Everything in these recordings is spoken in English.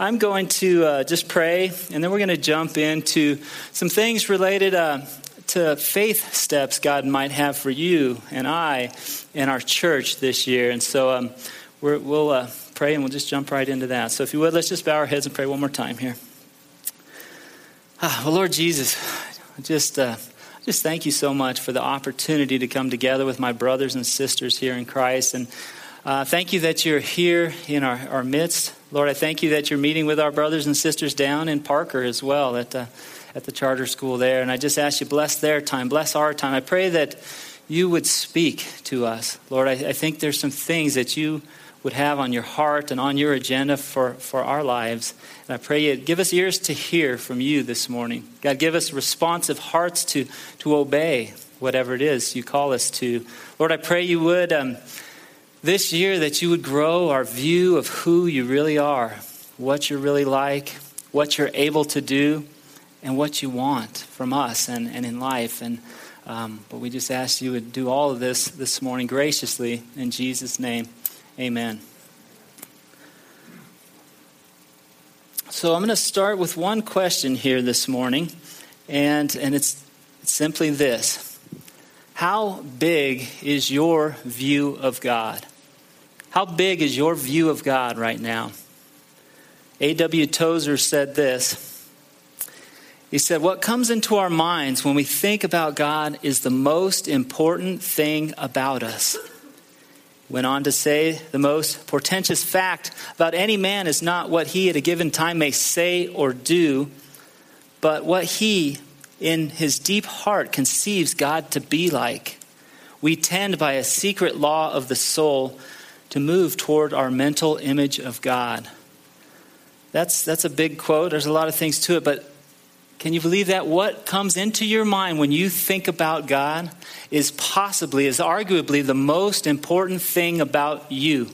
I'm going to just pray, and then we're going to jump into some things related to faith steps God might have for you and I and our church this year. And so we'll pray, and we'll just jump right into that. So if you would, let's just bow our heads and pray one more time here. Well, Lord Jesus, just thank you so much for the opportunity to come together with my brothers and sisters here in Christ. And thank you that you're here in our midst. Lord, I thank you that you're meeting with our brothers and sisters down in Parker as well at the charter school there. And I just ask you, bless their time, bless our time. I pray that you would speak to us. Lord, I think there's some things that you would have on your heart and on your agenda for our lives. And I pray you give us ears to hear from you this morning. God, give us responsive hearts to obey whatever it is you call us to. Lord, I pray you would, this year, that you would grow our view of who you really are, what you're really like, what you're able to do, and what you want from us and in life. And but we just ask you would do all of this morning graciously in Jesus' name. Amen. So I'm going to start with one question here this morning, and it's simply this. How big is your view of God? How big is your view of God right now? A.W. Tozer said this. He said, "What comes into our minds when we think about God is the most important thing about us." Went on to say, the most portentous fact about any man is not what he at a given time may say or do, but what he in his deep heart conceives God to be like. We tend by a secret law of the soul to move toward our mental image of God. That's a big quote. There's a lot of things to it, but can you believe that? What comes into your mind when you think about God is possibly, is arguably the most important thing about you.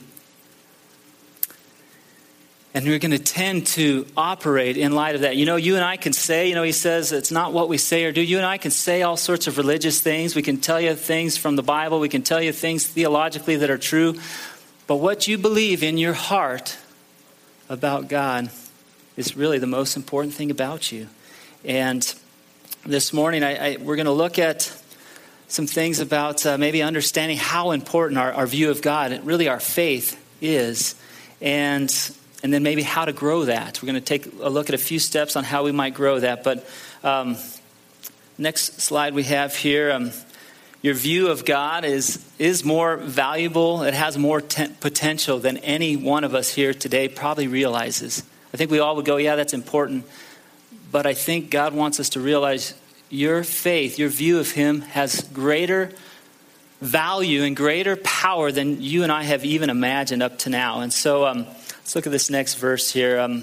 And we're going to tend to operate in light of that. You know, you and I can say, you know, he says it's not what we say or do. You and I can say all sorts of religious things. We can tell you things from the Bible. We can tell you things theologically that are true. But what you believe in your heart about God is really the most important thing about you. And this morning, we're going to look at some things about maybe understanding how important our view of God and really our faith is, and then maybe how to grow that. We're going to take a look at a few steps on how we might grow that. But next slide we have here, your view of God is more valuable. It has more potential than any one of us here today probably realizes. I think we all would go, yeah, that's important. But I think God wants us to realize your faith, your view of him has greater value and greater power than you and I have even imagined up to now. And so let's look at this next verse here.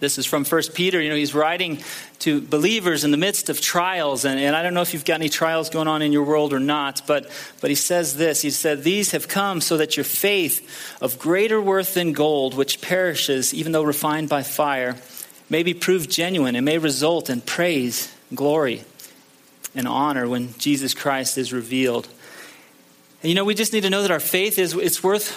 This is from 1 Peter. You know, he's writing to believers in the midst of trials. And I don't know if you've got any trials going on in your world or not, but he says this. He said, "These have come so that your faith of greater worth than gold, which perishes even though refined by fire, may be proved genuine and may result in praise, glory, and honor when Jesus Christ is revealed." And you know, we just need to know that our faith it's worth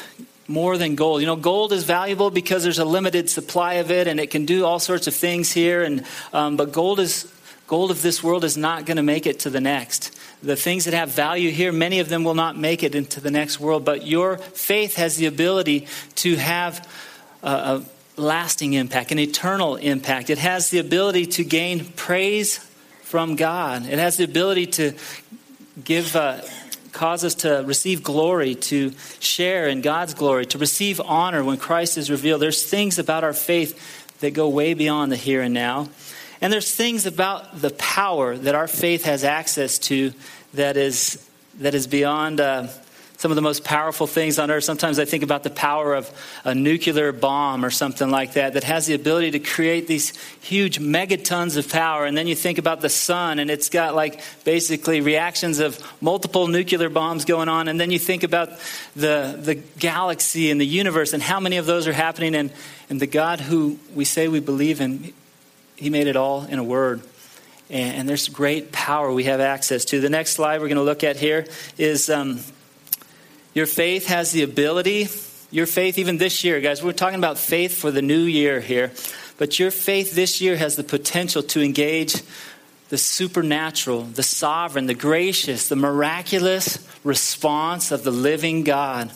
more than gold. You know, gold is valuable because there's a limited supply of it, and it can do all sorts of things here. And but gold of this world is not going to make it to the next. The things that have value here, many of them will not make it into the next world. But your faith has the ability to have a lasting impact, an eternal impact. It has the ability to gain praise from God. It has the ability to cause us to receive glory, to share in God's glory, to receive honor when Christ is revealed. There's things about our faith that go way beyond the here and now. And there's things about the power that our faith has access to that is beyond some of the most powerful things on earth. Sometimes I think about the power of a nuclear bomb or something like that has the ability to create these huge megatons of power. And then you think about the sun, and it's got like basically reactions of multiple nuclear bombs going on. And then you think about the galaxy and the universe and how many of those are happening. And the God who we say we believe in, he made it all in a word. And there's great power we have access to. The next slide we're going to look at here is... your faith has the ability Your faith, even this year, guys, we're talking about faith for the new year here, but your faith this year has the potential to engage the supernatural, the sovereign, the gracious, the miraculous response of the living God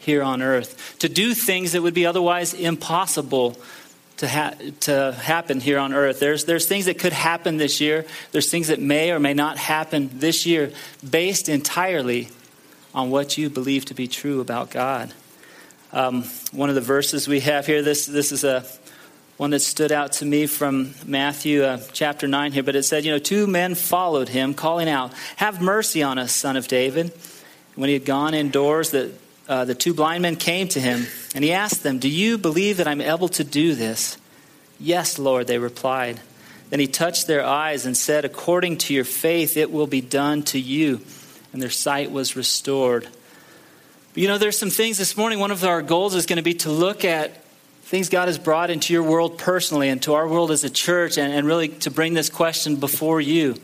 here on earth, to do things that would be otherwise impossible to happen here on earth. There's things that could happen this year. There's things that may or may not happen this year based entirely on what you believe to be true about God. One of the verses we have here, this is a one that stood out to me from Matthew chapter 9 here, but it said, two men followed him, calling out, "Have mercy on us, Son of David." When he had gone indoors, the two blind men came to him, and he asked them, "Do you believe that I'm able to do this?" "Yes, Lord," they replied. Then he touched their eyes and said, "According to your faith, it will be done to you." And their sight was restored. There's some things this morning. One of our goals is going to be to look at things God has brought into your world personally and to our world as a church, and really to bring this question before you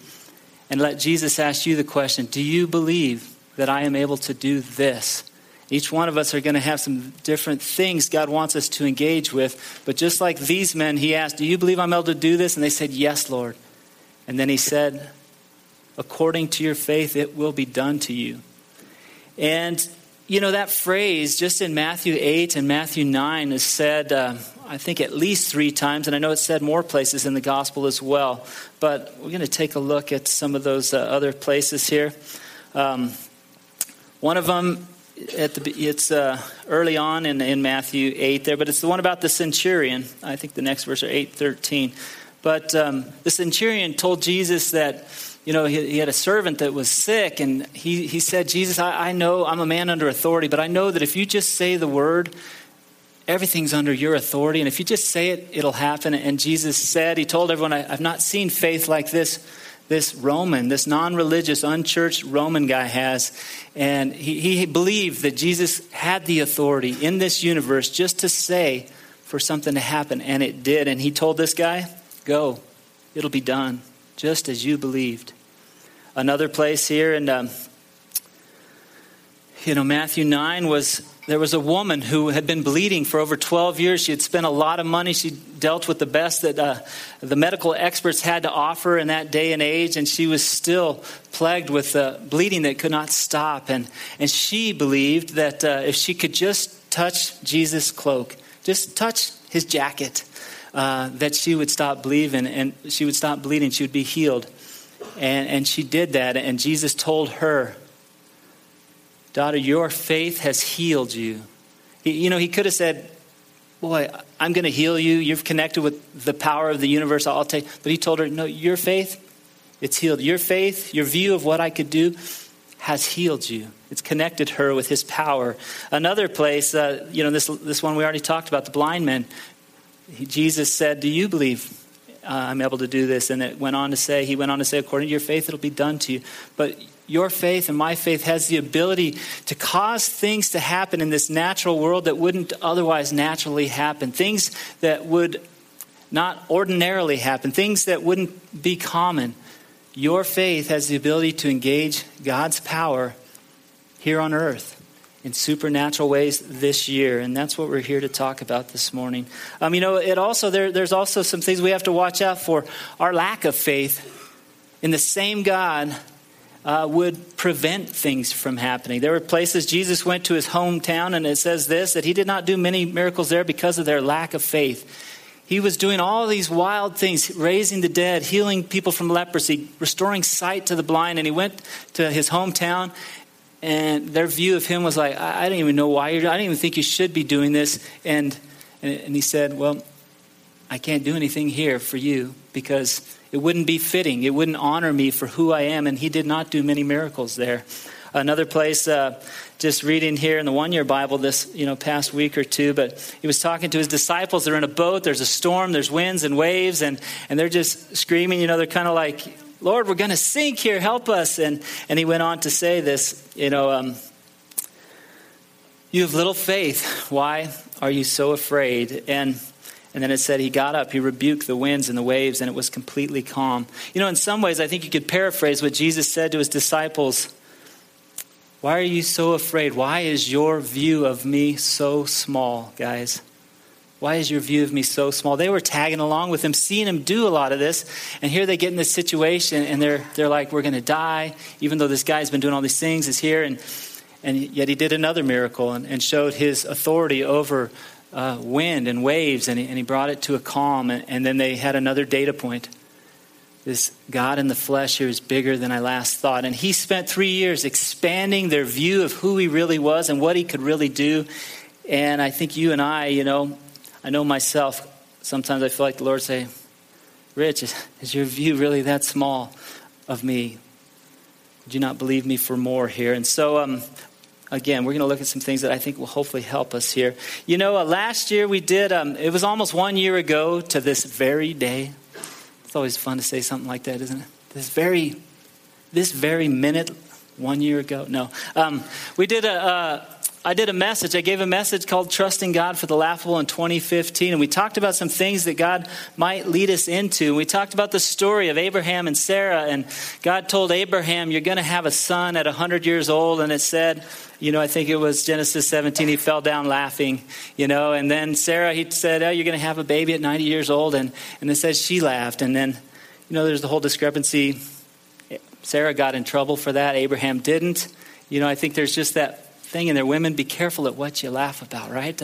and let Jesus ask you the question, "Do you believe that I am able to do this?" Each one of us are going to have some different things God wants us to engage with. But just like these men, he asked, "Do you believe I'm able to do this?" And they said, "Yes, Lord." And then he said, "According to your faith, it will be done to you." And that phrase just in Matthew 8 and Matthew 9 is said, I think, at least 3 times. And I know it's said more places in the gospel as well. But we're going to take a look at some of those other places here. One of them, it's early on in Matthew 8 there, but it's the one about the centurion. I think the next verse are 8:13. But the centurion told Jesus that, he had a servant that was sick, and he said, "Jesus, I know I'm a man under authority, but I know that if you just say the word, everything's under your authority. And if you just say it, it'll happen." And Jesus said, he told everyone, "I've not seen faith like this non-religious, unchurched Roman guy has." And he believed that Jesus had the authority in this universe just to say for something to happen, and it did. And he told this guy, "Go, it'll be done, just as you believed." Another place here, and Matthew 9 was, there was a woman who had been bleeding for over 12 years. She had spent a lot of money. She dealt with the best that the medical experts had to offer in that day and age, and she was still plagued with bleeding that could not stop. And she believed that if she could just touch Jesus' cloak, just touch his jacket, that she would stop bleeding, she would be healed. And she did that, and Jesus told her, "Daughter, your faith has healed you." He could have said, "Boy, I'm going to heal you. You've connected with the power of the universe. I'll take." But he told her, "No, your faith, it's healed. Your faith, your view of what I could do has healed you." It's connected her with his power. Another place, this one we already talked about, the blind men. Jesus said, "Do you believe I'm able to do this?" And he went on to say, "According to your faith, it'll be done to you." But your faith and my faith has the ability to cause things to happen in this natural world that wouldn't otherwise naturally happen. Things that would not ordinarily happen. Things that wouldn't be common. Your faith has the ability to engage God's power here on earth in supernatural ways this year. And that's what we're here to talk about this morning. It also, there's also some things we have to watch out for. Our lack of faith in the same God would prevent things from happening. There were places Jesus went to his hometown, and it says this, that he did not do many miracles there because of their lack of faith. He was doing all these wild things, raising the dead, healing people from leprosy, restoring sight to the blind. And he went to his hometown, and their view of him was like, "I don't even know why I don't even think you should be doing this." And he said, "Well, I can't do anything here for you because it wouldn't be fitting. It wouldn't honor me for who I am." And he did not do many miracles there. Another place, just reading here in the one-year Bible this past week or two, but he was talking to his disciples. They're in a boat. There's a storm. There's winds and waves, and they're just screaming. They're kind of like, "Lord, we're going to sink here. Help us." And he went on to say this, "You have little faith. Why are you so afraid?" And then it said he got up, he rebuked the winds and the waves, and it was completely calm. In some ways, I think you could paraphrase what Jesus said to his disciples Why are you so afraid? Why is your view of me so small, guys? Why is your view of me so small? They were tagging along with him, seeing him do a lot of this. And here they get in this situation and they're like, we're going to die. Even though this guy's been doing all these things, is here. And yet he did another miracle and showed his authority over wind and waves. And he brought it to a calm. And then they had another data point. This God in the flesh here is bigger than I last thought. And he spent 3 years expanding their view of who he really was and what he could really do. And I think you and I, I know myself, sometimes I feel like the Lord say, Rich, is your view really that small of me? Do you not believe me for more here? And so, again, we're going to look at some things that I think will hopefully help us here. Last year we did, it was almost 1 year ago to this very day. It's always fun to say something like that, isn't it? This very minute, 1 year ago. No. We did I gave a message called Trusting God for the Laughable in 2015. And we talked about some things that God might lead us into. We talked about the story of Abraham and Sarah. And God told Abraham, you're going to have a son at 100 years old. And it said, I think it was Genesis 17, he fell down laughing, And then Sarah, he said, oh, you're going to have a baby at 90 years old. And it says she laughed. And then, there's the whole discrepancy. Sarah got in trouble for that. Abraham didn't. I think there's just that thing in there. Women, be careful at what you laugh about, right?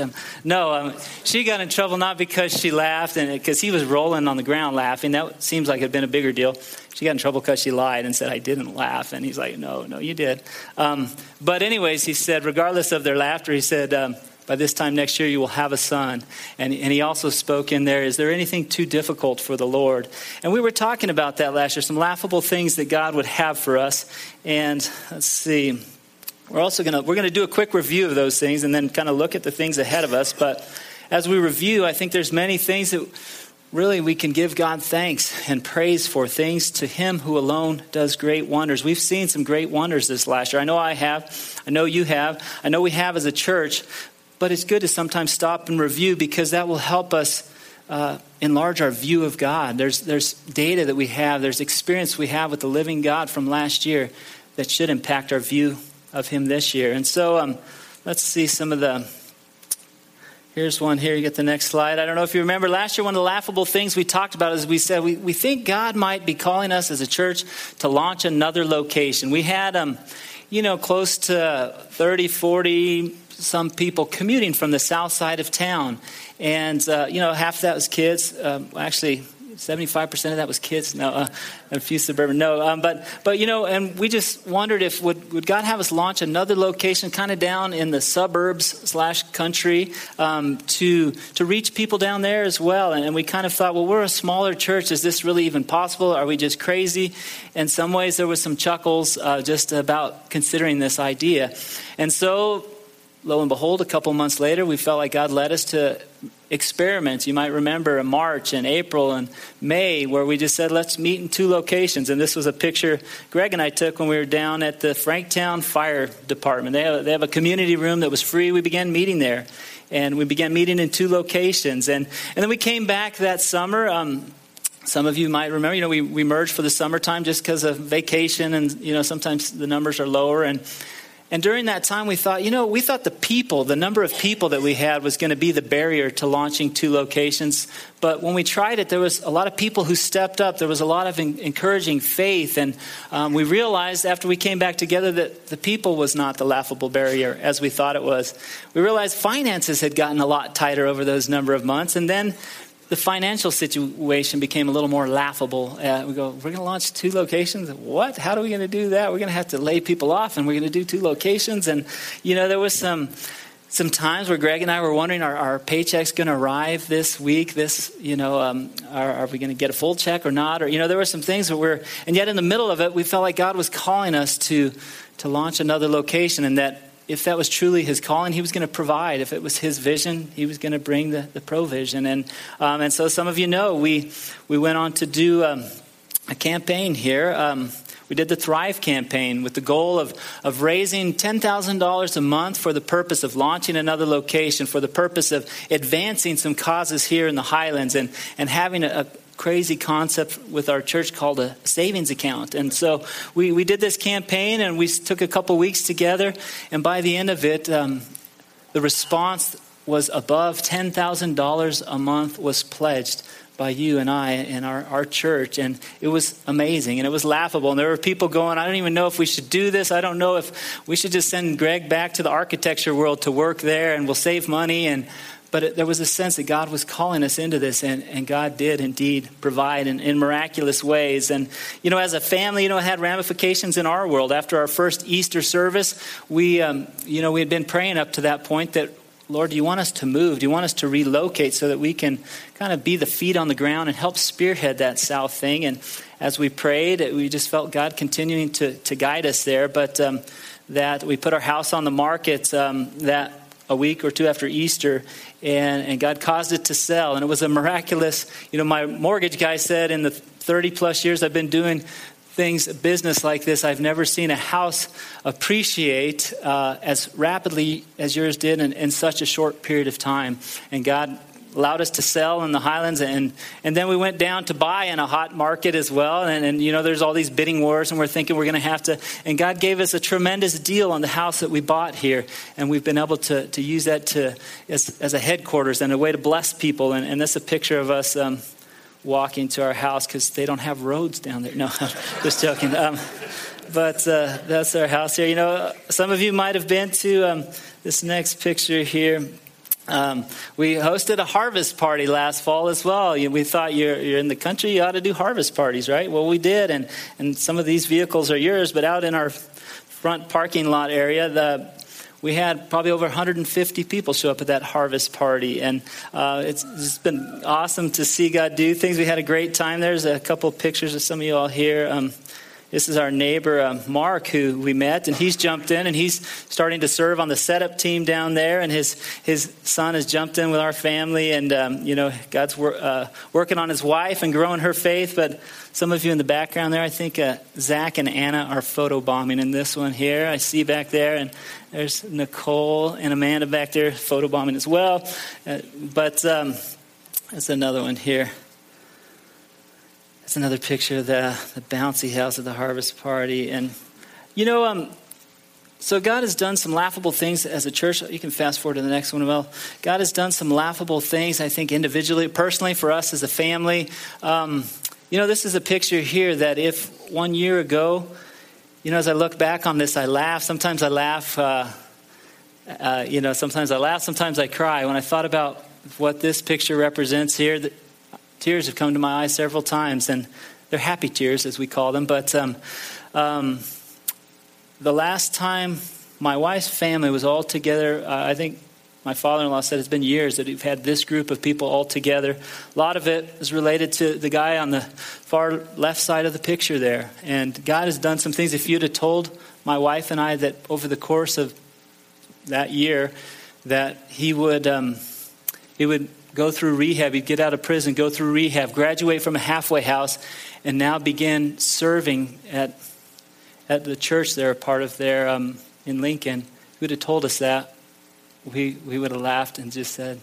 She got in trouble not because she laughed and because he was rolling on the ground laughing. That seems like it had been a bigger deal. She got in trouble because she lied and said, I didn't laugh. And he's like, no, you did. But anyways, he said, regardless of their laughter, he said, by this time next year, you will have a son. And he also spoke in there, is there anything too difficult for the Lord? And we were talking about that last year, some laughable things that God would have for us. And let's see. We're going to do a quick review of those things and then kind of look at the things ahead of us. But as we review, I think there's many things that really we can give God thanks and praise for, things to him who alone does great wonders. We've seen some great wonders this last year. I know I have. I know you have. I know we have as a church. But it's good to sometimes stop and review, because that will help us enlarge our view of God. There's data that we have. There's experience we have with the living God from last year that should impact our view of him this year. And so let's see some of the, here's one here, you get the next slide. I don't know if you remember last year, one of the laughable things we talked about is we said, we think God might be calling us as a church to launch another location. We had, close to 30, 40 some people commuting from the south side of town. And, half of that was kids. 75% of that was kids. A few suburban. And we just wondered if would God have us launch another location, kind of down in the suburbs /country, to reach people down there as well. And we kind of thought, well, we're a smaller church. Is this really even possible? Are we just crazy? In some ways, there was some chuckles just about considering this idea. And so, lo and behold, a couple months later, we felt like God led us to experiments. You might remember in March and April and May, where we just said, let's meet in 2 locations. And this was a picture Greg and I took when we were down at the Franktown Fire Department. They have a community room that was free. We began meeting there, and we began meeting in 2 locations. And then we came back that summer. Some of you might remember, we merged for the summertime just because of vacation. And, sometimes the numbers are lower. And during that time, we thought, we thought the number of people that we had was going to be the barrier to launching 2 locations. But when we tried it, there was a lot of people who stepped up. There was a lot of encouraging faith. And we realized after we came back together that the people was not the laughable barrier as we thought it was. We realized finances had gotten a lot tighter over those number of months. And then the financial situation became a little more laughable. We're going to launch 2 locations? What? How are we going to do that? We're going to have to lay people off, and we're going to do 2 locations. And, there was some times where Greg and I were wondering, are our paychecks going to arrive this week? Are we going to get a full check or not? Or, there were some things that and yet in the middle of it, we felt like God was calling us to launch another location, and that if that was truly his calling, he was going to provide. If it was his vision, he was going to bring the provision. And so some of you know, we went on to do a campaign here. We did the Thrive campaign with the goal of raising $10,000 a month for the purpose of launching another location, for the purpose of advancing some causes here in the Highlands and having a crazy concept with our church called a savings account. And so we did this campaign, and we took a couple weeks together. And by the end of it, the response was above $10,000 a month was pledged by you and I and our church. And it was amazing, and it was laughable. And there were people going, I don't even know if we should do this. I don't know if we should just send Greg back to the architecture world to work there, and we'll save money. But there was a sense that God was calling us into this, and God did indeed provide in miraculous ways. And, you know, as a family, you know, it had ramifications in our world. After our first Easter service, we had been praying up to that point that, Lord, do you want us to move? Do you want us to relocate so that we can kind of be the feet on the ground and help spearhead that south thing? And as we prayed, we just felt God continuing to guide us there. But that we put our house on the market that a week or two after Easter, and God caused it to sell. And it was a miraculous, you know, my mortgage guy said, in the 30 plus years I've been doing business like this, I've never seen a house appreciate as rapidly as yours did in such a short period of time. And God allowed us to sell in the Highlands, and then we went down to buy in a hot market as well. And you know, there's all these bidding wars, and we're thinking we're going to have to, and God gave us a tremendous deal on the house that we bought here, and we've been able to use that as a headquarters and a way to bless people. And that's a picture of us walking to our house, because they don't have roads down there. No, I'm just joking. But that's our house here. You know, some of you might have been to this next picture here. We hosted a harvest party last fall as well. We thought you're in the country, you ought to do harvest parties, right? Well, we did, and some of these vehicles are yours. But out in our front parking lot area, we had probably over 150 people show up at that harvest party. And it's been awesome to see God do things. We had a great time. There's a couple pictures of some of you all here. This is our neighbor, Mark, who we met. And he's jumped in, and he's starting to serve on the setup team down there. And his son has jumped in with our family. And, you know, God's working on his wife and growing her faith. But some of you in the background there, I think Zach and Anna are photobombing in this one here. I see back there. And there's Nicole and Amanda back there photobombing as well. But that's another one here. That's another picture of the bouncy house at the harvest party. And, you know, so God has done some laughable things as a church. You can fast forward to the next one. Well, God has done some laughable things, I think, individually, personally, for us as a family. You know, this is a picture here that if 1 year ago, you know, as I look back on this, I laugh. Sometimes I laugh. You know, sometimes I laugh. Sometimes I cry. When I thought about what this picture represents here, tears have come to my eyes several times, and they're happy tears, as we call them. But the last time my wife's family was all together, I think my father-in-law said it's been years that we've had this group of people all together. A lot of it is related to the guy on the far left side of the picture there. And God has done some things. If you'd have told my wife and I that over the course of that year that he would go through rehab, he'd get out of prison, go through rehab, graduate from a halfway house, and now begin serving at the church they're a part of there in Lincoln, he would have told us that. We would have laughed and just said,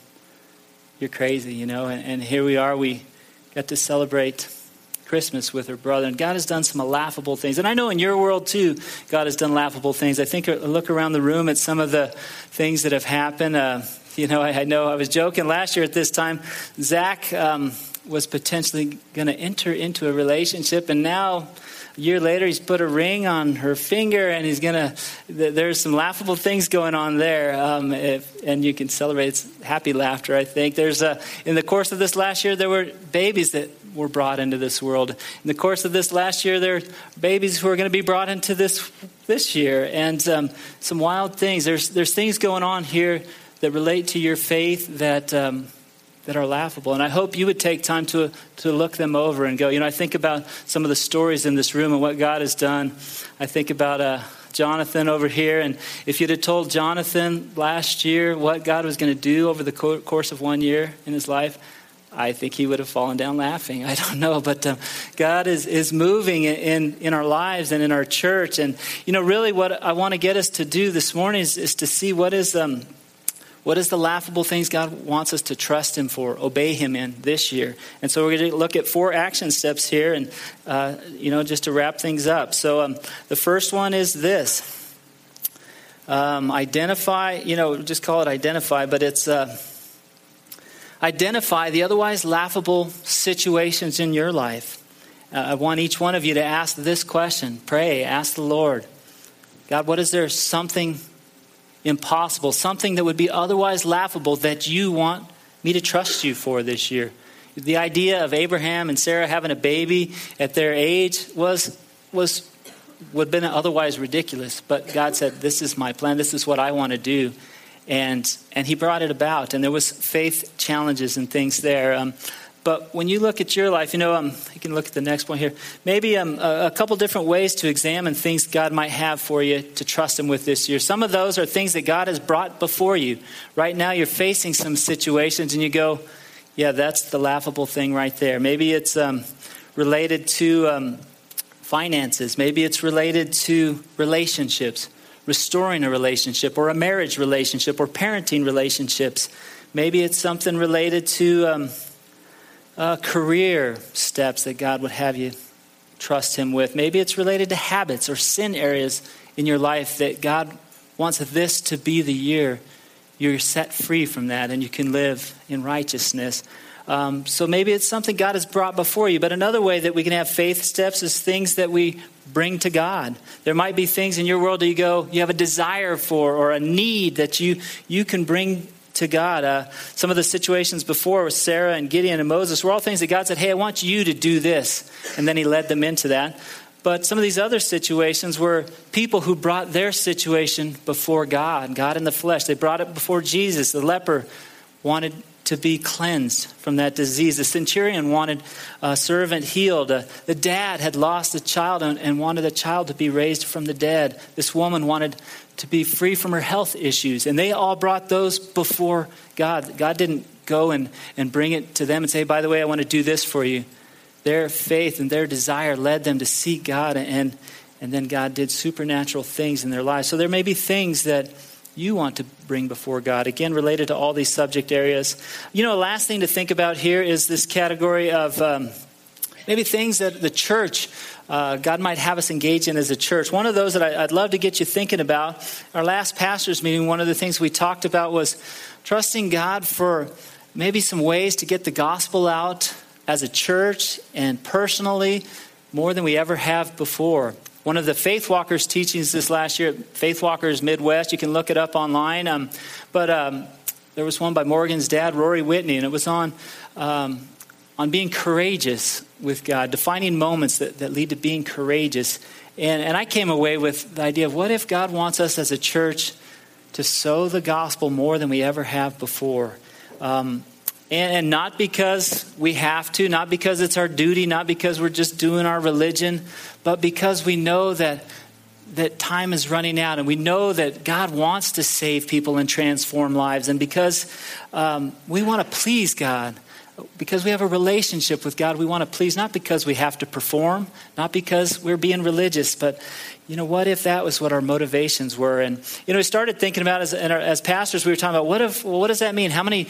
you're crazy, you know. And here we are. We got to celebrate Christmas with her brother. And God has done some laughable things. And I know in your world, too, God has done laughable things. I think I look around the room at some of the things that have happened. You know, I know I was joking last year at this time. Zach was potentially going to enter into a relationship. And now, a year later, he's put a ring on her finger, and he's there's some laughable things going on there. And you can celebrate. It's happy laughter, I think. There's in the course of this last year, there were babies that were brought into this world. In the course of this last year, there are babies who are going to be brought into this year. And some wild things. There's things going on here that relate to your faith that are laughable. And I hope you would take time to look them over and go, you know, I think about some of the stories in this room and what God has done. I think about Jonathan over here. And if you'd have told Jonathan last year what God was going to do over the course of 1 year in his life, I think he would have fallen down laughing. I don't know, but God is moving in our lives and in our church. And, you know, really what I want to get us to do this morning is to see what is What is the laughable things God wants us to trust him for, obey him in this year? And so we're going to look at 4 action steps here and, just to wrap things up. So the first one is this. Identify the otherwise laughable situations in your life. I want each one of you to ask this question. Pray, ask the Lord. God, what is there something impossible, something that would be otherwise laughable that you want me to trust you for this year? The idea of Abraham and Sarah having a baby at their age would have been otherwise ridiculous, but God said, this is my plan, this is what I want to do. And he brought it about, and there was faith challenges and things there. But when you look at your life, you can look at the next one here. Maybe a couple different ways to examine things God might have for you to trust him with this year. Some of those are things that God has brought before you. Right now you're facing some situations and you go, yeah, that's the laughable thing right there. Maybe it's related to finances. Maybe it's related to relationships, restoring a relationship or a marriage relationship or parenting relationships. Maybe it's something related to career steps that God would have you trust him with. Maybe it's related to habits or sin areas in your life that God wants this to be the year you're set free from that and you can live in righteousness. So maybe it's something God has brought before you. But another way that we can have faith steps is things that we bring to God. There might be things in your world that you have a desire for or a need that you can bring to God. Some of the situations before with Sarah and Gideon and Moses were all things that God said, hey, I want you to do this. And then he led them into that. But some of these other situations were people who brought their situation before God, God in the flesh. They brought it before Jesus. The leper wanted to be cleansed from that disease. The centurion wanted a servant healed. The dad had lost a child and wanted the child to be raised from the dead. This woman wanted to be free from her health issues. And they all brought those before God. God didn't go and bring it to them and say, by the way, I want to do this for you. Their faith and their desire led them to seek God. And then God did supernatural things in their lives. So there may be things that you want to bring before God. Again, related to all these subject areas. A last thing to think about here is this category of maybe things that the church, God might have us engage in as a church. One of those that I'd love to get you thinking about, our last pastor's meeting, one of the things we talked about was trusting God for maybe some ways to get the gospel out as a church and personally more than we ever have before. One of the Faithwalkers teachings this last year, Faithwalkers Midwest, you can look it up online. There was one by Morgan's dad, Rory Whitney, and it was on being courageous with God, defining moments that lead to being courageous. And I came away with the idea of what if God wants us as a church to sow the gospel more than we ever have before? And not because we have to, not because it's our duty, not because we're just doing our religion, but because we know that time is running out and we know that God wants to save people and transform lives. And because we want to please God, because we have a relationship with God, we want to please, not because we have to perform, not because we're being religious, but what if that was what our motivations were? And, we started thinking about as pastors, we were talking about what does that mean? How many,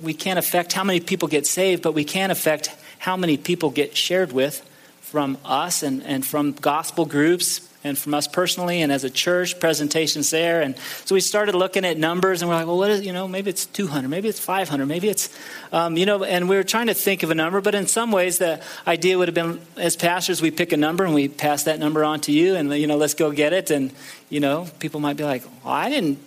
we can't affect how many people get saved, but we can affect how many people get shared with from us and from gospel groups and from us personally and as a church, presentations there. And so we started looking at numbers and we're like, well, what is, maybe it's 200, maybe it's 500, maybe it's, and we were trying to think of a number, but in some ways the idea would have been as pastors, we pick a number and we pass that number on to you and, let's go get it. And, people might be like, well, I didn't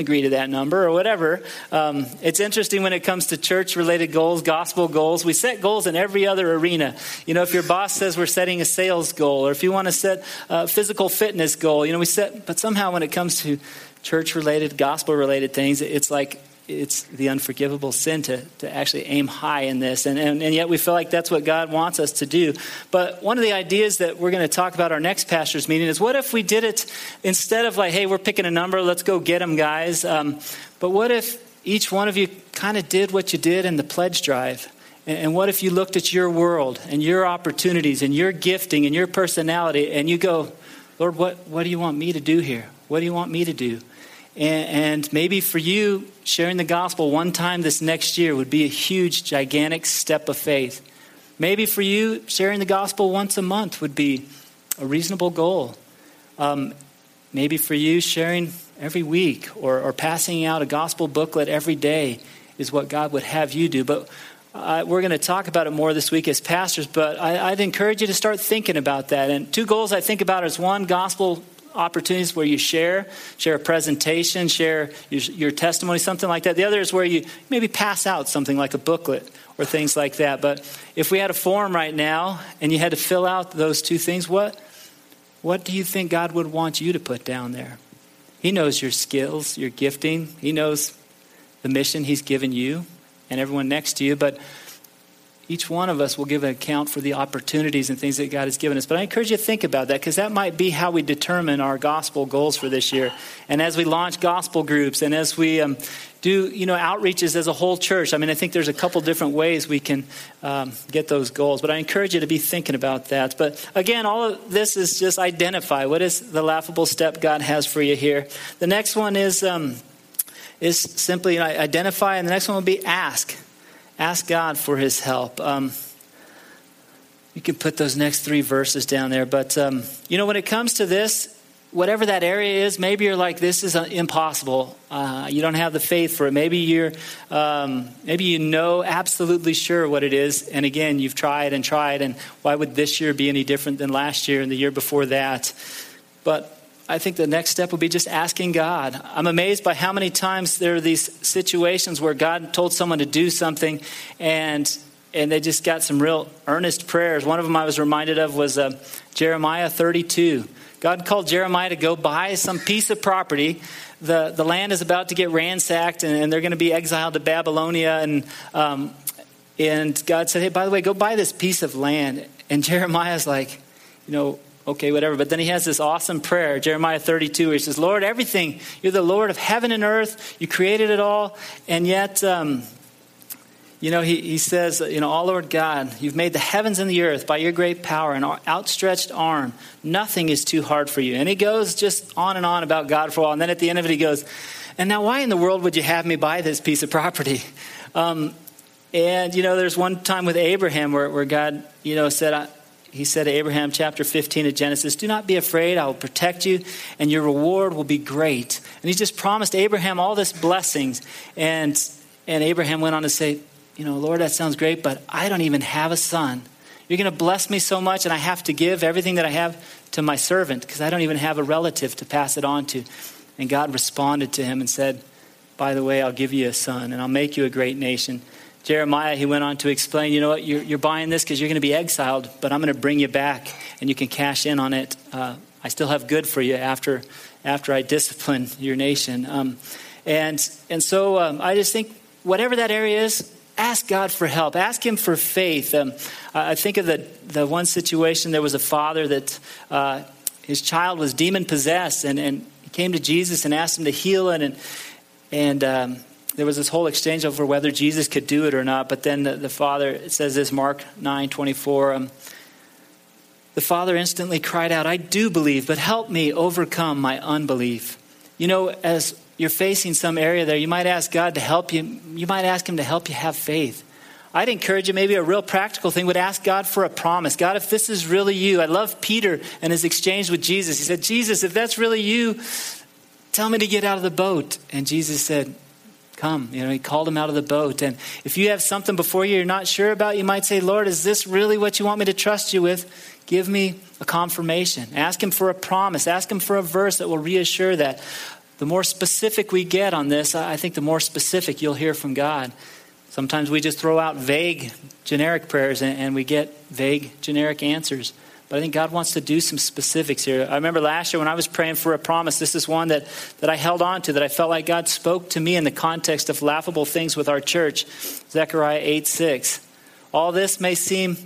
agree to that number or whatever. It's interesting when it comes to church-related goals, gospel goals. We set goals in every other arena. If your boss says we're setting a sales goal, or if you want to set a physical fitness goal, but somehow when it comes to church-related, gospel-related things, it's like it's the unforgivable sin to actually aim high in this. And yet we feel like that's what God wants us to do. But one of the ideas that we're going to talk about our next pastor's meeting is what if we did it instead of like, hey, we're picking a number, let's go get them, guys. But what if each one of you kind of did what you did in the pledge drive? And what if you looked at your world and your opportunities and your gifting and your personality and you go, Lord, what do you want me to do here? What do you want me to do? And maybe for you, sharing the gospel one time this next year would be a huge, gigantic step of faith. Maybe for you, sharing the gospel once a month would be a reasonable goal. Maybe for you, sharing every week or passing out a gospel booklet every day is what God would have you do. But we're going to talk about it more this week as pastors, but I'd encourage you to start thinking about that. And two goals I think about is one, gospel opportunities where you share a presentation, share your testimony, something like that. The other is where you maybe pass out something like a booklet or things like that. But if we had a form right now and you had to fill out those two things, what do you think God would want you to put down there? He knows your skills, your gifting. He knows the mission he's given you and everyone next to you. But each one of us will give an account for the opportunities and things that God has given us. But I encourage you to think about that, because that might be how we determine our gospel goals for this year. And as we launch gospel groups and as we do outreaches as a whole church, I think there's a couple different ways we can get those goals. But I encourage you to be thinking about that. But again, all of this is just identify. What is the laughable step God has for you here? The next one is simply identify. And the next one will be ask. Ask God for his help. You can put those next three verses down there. But, when it comes to this, whatever that area is, maybe you're like, this is impossible. You don't have the faith for it. Maybe you're, you know absolutely sure what it is. And again, you've tried. And why would this year be any different than last year and the year before that? But I think the next step would be just asking God. I'm amazed by how many times there are these situations where God told someone to do something and they just got some real earnest prayers. One of them I was reminded of was Jeremiah 32. God called Jeremiah to go buy some piece of property. The land is about to get ransacked and they're going to be exiled to Babylonia. And God said, hey, by the way, go buy this piece of land. And Jeremiah's like, okay, whatever. But then he has this awesome prayer, Jeremiah 32, where he says, Lord, everything, you're the Lord of heaven and earth. You created it all. And yet, he says, all Lord God, you've made the heavens and the earth by your great power and outstretched arm. Nothing is too hard for you. And he goes just on and on about God for a while. And then at the end of it, he goes, and now why in the world would you have me buy this piece of property? There's one time with Abraham where God, said, He said to Abraham, chapter 15 of Genesis, do not be afraid, I will protect you, and your reward will be great. And he just promised Abraham all this blessings. And Abraham went on to say, Lord, that sounds great, but I don't even have a son. You're going to bless me so much, and I have to give everything that I have to my servant, because I don't even have a relative to pass it on to. And God responded to him and said, by the way, I'll give you a son, and I'll make you a great nation. Jeremiah, he went on to explain, you're buying this because you're going to be exiled, but I'm going to bring you back and you can cash in on it. I still have good for you after I discipline your nation. So I just think whatever that area is, ask God for help. Ask him for faith. I think of the one situation, there was a father that his child was demon-possessed and he came to Jesus and asked him to heal it and there was this whole exchange over whether Jesus could do it or not. But then the father, it says this, Mark 9:24. The father instantly cried out, I do believe, but help me overcome my unbelief. As you're facing some area there, you might ask God to help you. You might ask him to help you have faith. I'd encourage you, maybe a real practical thing would ask God for a promise. God, if this is really you. I love Peter and his exchange with Jesus. He said, Jesus, if that's really you, tell me to get out of the boat. And Jesus said, come. He called him out of the boat. And if you have something before you're not sure about, you might say, Lord, is this really what you want me to trust you with? Give me a confirmation. Ask him for a promise. Ask him for a verse that will reassure that. The more specific we get on this, I think the more specific you'll hear from God. Sometimes we just throw out vague, generic prayers and we get vague, generic answers. But I think God wants to do some specifics here. I remember last year when I was praying for a promise, this is one that I held on to, that I felt like God spoke to me in the context of laughable things with our church. Zechariah 8:6. All this may seem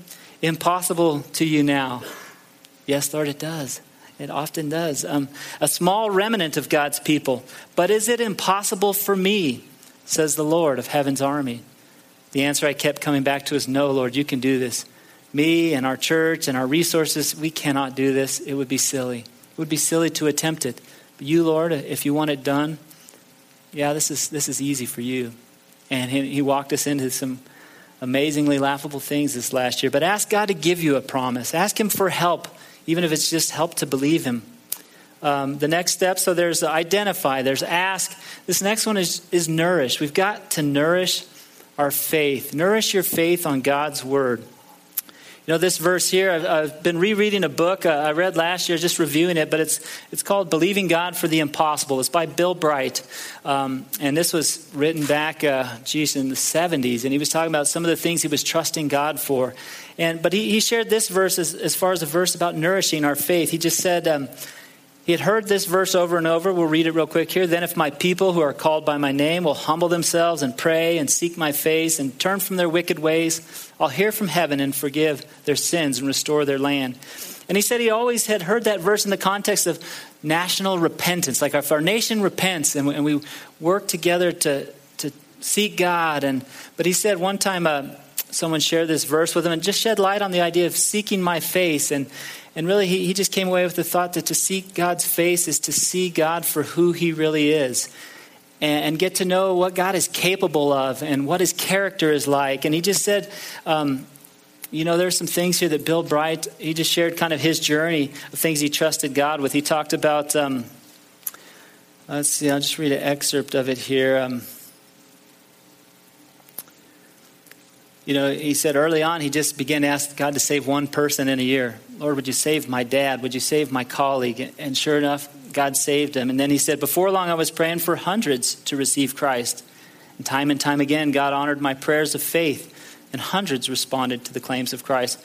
impossible to you now. Yes, Lord, it does. It often does. A small remnant of God's people. But is it impossible for me, says the Lord of heaven's army? The answer I kept coming back to is, no, Lord, you can do this. Me and our church and our resources, we cannot do this. It would be silly. It would be silly to attempt it. But you, Lord, if you want it done, yeah, this is easy for you. And he walked us into some amazingly laughable things this last year. But ask God to give you a promise. Ask him for help, even if it's just help to believe him. The next step, so there's identify, there's ask. This next one is nourish. We've got to nourish our faith. Nourish your faith on God's word. You know, this verse here, I've been rereading a book I read last year, just reviewing it, but it's called Believing God for the Impossible. It's by Bill Bright. And this was written back, in the 70s. And he was talking about some of the things he was trusting God for. But he shared this verse as far as a verse about nourishing our faith. He just said, he had heard this verse over and over. We'll read it real quick here. Then if my people who are called by my name will humble themselves and pray and seek my face and turn from their wicked ways, I'll hear from heaven and forgive their sins and restore their land. And he said he always had heard that verse in the context of national repentance. Like if our nation repents and we work together to seek God. But he said one time someone shared this verse with him and just shed light on the idea of seeking my face. And really, he just came away with the thought that to seek God's face is to see God for who he really is and get to know what God is capable of and what his character is like. And he just said, there's some things here that Bill Bright, he just shared kind of his journey of things he trusted God with. He talked about, I'll just read an excerpt of it here. He said early on, he just began to ask God to save one person in a year. Lord, would you save my dad? Would you save my colleague? And sure enough, God saved him. And then he said, before long, I was praying for hundreds to receive Christ. And time again, God honored my prayers of faith. And hundreds responded to the claims of Christ.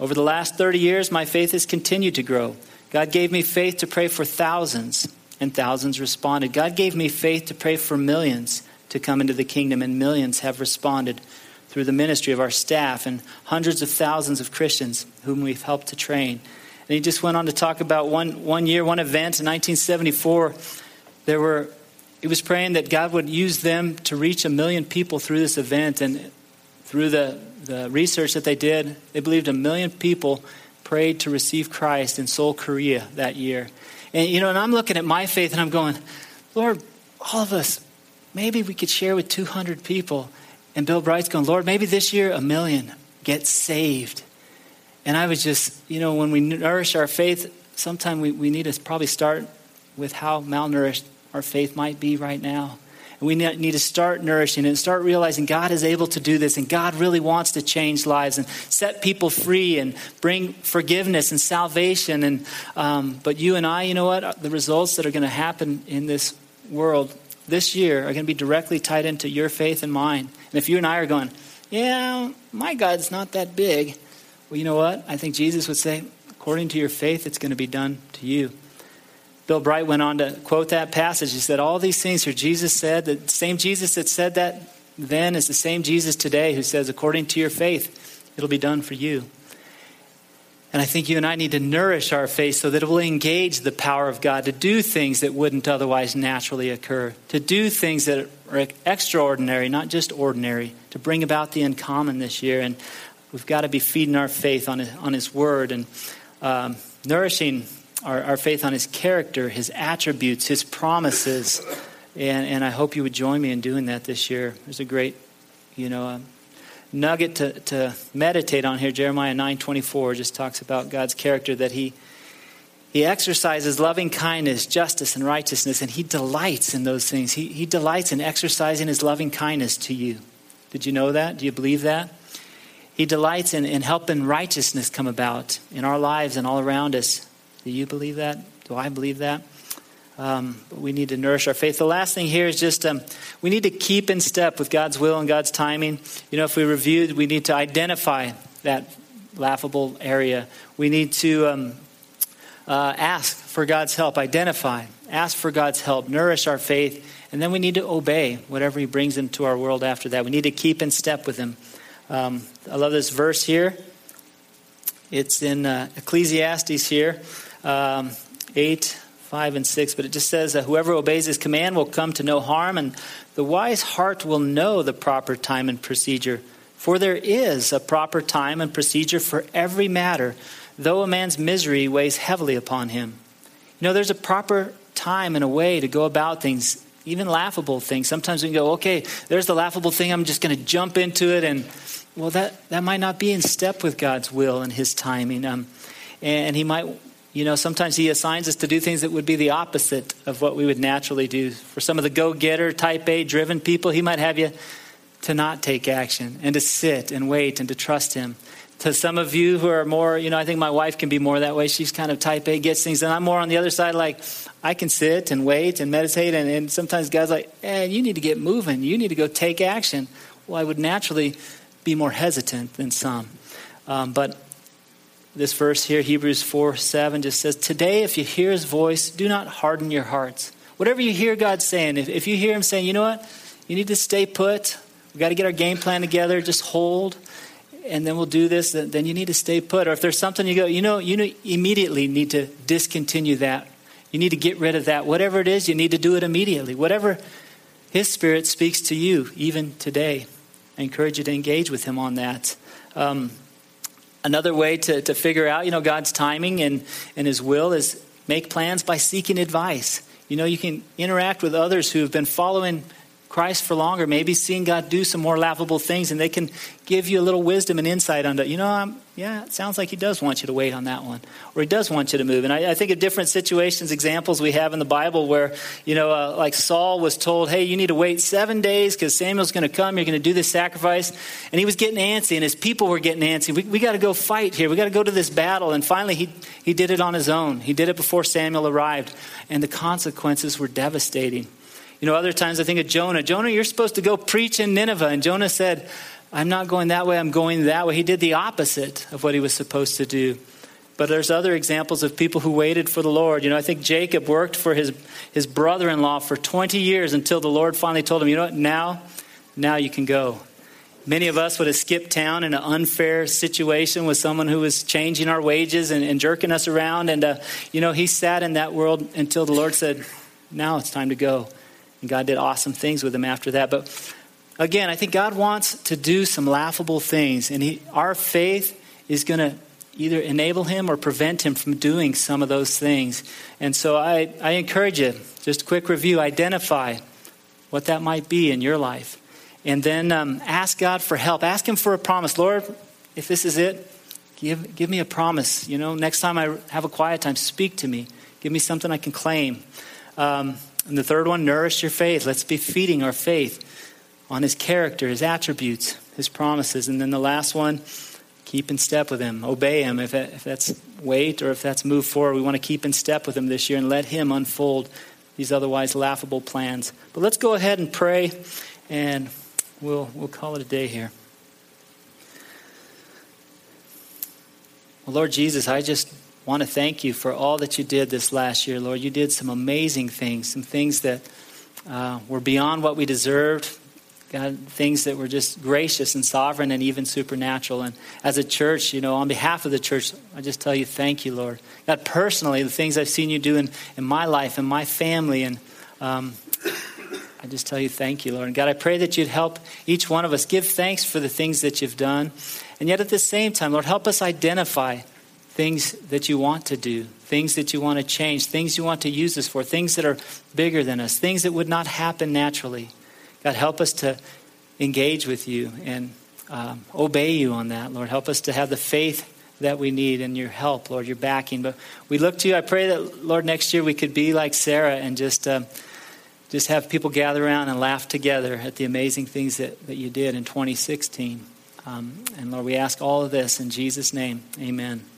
Over the last 30 years, my faith has continued to grow. God gave me faith to pray for thousands. And thousands responded. God gave me faith to pray for millions to come into the kingdom. And millions have responded through the ministry of our staff and hundreds of thousands of Christians whom we've helped to train. And he just went on to talk about one event in 1974. He was praying that God would use them to reach 1 million people through this event. And through the research that they did, they believed 1 million people prayed to receive Christ in Seoul, Korea that year. And, and I'm looking at my faith and I'm going, Lord, all of us, maybe we could share with 200 people. And Bill Bright's going, Lord, maybe this year 1 million get saved. And I was just, when we nourish our faith, sometimes we need to probably start with how malnourished our faith might be right now. And we need to start nourishing it and start realizing God is able to do this and God really wants to change lives and set people free and bring forgiveness and salvation. And but you and I, the results that are going to happen in this world this year are going to be directly tied into your faith and mine. And if you and I are going, yeah, my God's not that big. Well, you know what? I think Jesus would say, according to your faith, it's going to be done to you. Bill Bright went on to quote that passage. He said, all these things here Jesus said, the same Jesus that said that then is the same Jesus today who says, according to your faith, it'll be done for you. And I think you and I need to nourish our faith so that it will engage the power of God to do things that wouldn't otherwise naturally occur, to do things that are extraordinary, not just ordinary, to bring about the uncommon this year. And we've got to be feeding our faith on his word and nourishing our faith on his character, his attributes, his promises. And I hope you would join me in doing that this year. There's a great, nugget to meditate on here. Jeremiah 9:24 just talks about God's character, that he exercises loving kindness, justice, and righteousness, and he delights in those things. He delights in exercising his loving kindness to you. Did you know that? Do you believe that? He delights in helping righteousness come about in our lives and all around us. Do you believe that? Do I believe that? But we need to nourish our faith. The last thing here is just we need to keep in step with God's will and God's timing. If we reviewed, we need to identify that laughable area. We need to ask for God's help, identify, ask for God's help, nourish our faith, and then we need to obey whatever he brings into our world after that. We need to keep in step with him. I love this verse here. It's in Ecclesiastes here, 8:5 and 6, but it just says that whoever obeys his command will come to no harm, and the wise heart will know the proper time and procedure. For there is a proper time and procedure for every matter, though a man's misery weighs heavily upon him. There's a proper time and a way to go about things even laughable things. Sometimes we can go, okay, there's the laughable thing. I'm just going to jump into it. And well, that might not be in step with God's will and his timing. And he might, sometimes he assigns us to do things that would be the opposite of what we would naturally do. For some of the go-getter, type A, driven people, he might have you to not take action and to sit and wait and to trust him. To some of you who are more, I think my wife can be more that way. She's kind of type A, gets things. And I'm more on the other side, like I can sit and wait and meditate. And sometimes God's like, you need to get moving. You need to go take action. Well, I would naturally be more hesitant than some. But this verse here, Hebrews 4:7 just says, today, if you hear his voice, do not harden your hearts. Whatever you hear God saying, if you hear him saying, you know what? You need to stay put. We've got to get our game plan together. Just hold. And then we'll do this, then you need to stay put. Or if there's something you go, you immediately need to discontinue that. You need to get rid of that. Whatever it is, you need to do it immediately. Whatever his Spirit speaks to you, even today, I encourage you to engage with him on that. Another way to figure out, God's timing and his will is make plans by seeking advice. You can interact with others who have been following Christ for longer, maybe seeing God do some more laughable things, and they can give you a little wisdom and insight on that. It sounds like he does want you to wait on that one, or he does want you to move. And I think of different situations, examples we have in the Bible where, like Saul was told, hey, you need to wait 7 days because Samuel's going to come. You're going to do this sacrifice. And he was getting antsy, and his people were getting antsy. We got to go fight here. We got to go to this battle. And finally, he did it on his own. He did it before Samuel arrived, and the consequences were devastating. Other times I think of Jonah. Jonah, you're supposed to go preach in Nineveh. And Jonah said, I'm not going that way. I'm going that way. He did the opposite of what he was supposed to do. But there's other examples of people who waited for the Lord. I think Jacob worked for his brother-in-law for 20 years until the Lord finally told him, you know what, now you can go. Many of us would have skipped town in an unfair situation with someone who was changing our wages and jerking us around. And, he sat in that world until the Lord said, now it's time to go. And God did awesome things with him after that. But again, I think God wants to do some laughable things. And our faith is going to either enable him or prevent him from doing some of those things. And so I encourage you, just a quick review, identify what that might be in your life. And then ask God for help. Ask him for a promise. Lord, if this is it, give me a promise. Next time I have a quiet time, speak to me. Give me something I can claim. And the third one, nourish your faith. Let's be feeding our faith on his character, his attributes, his promises. And then the last one, keep in step with him. Obey him. If that's wait or if that's move forward, we want to keep in step with him this year and let him unfold these otherwise laughable plans. But let's go ahead and pray, and we'll call it a day here. Well, Lord Jesus, I just want to thank you for all that you did this last year, Lord. You did some amazing things, some things that were beyond what we deserved, God, things that were just gracious and sovereign and even supernatural. And as a church, on behalf of the church, I just tell you, thank you, Lord. God, personally, the things I've seen you do in my life and my family, and I just tell you, thank you, Lord. And God, I pray that you'd help each one of us give thanks for the things that you've done. And yet at the same time, Lord, help us identify things that you want to do, things that you want to change, things you want to use us for, things that are bigger than us, things that would not happen naturally. God, help us to engage with you and obey you on that, Lord. Help us to have the faith that we need and your help, Lord, your backing. But we look to you. I pray that, Lord, next year we could be like Sarah and just have people gather around and laugh together at the amazing things that you did in 2016. And Lord, we ask all of this in Jesus' name. Amen.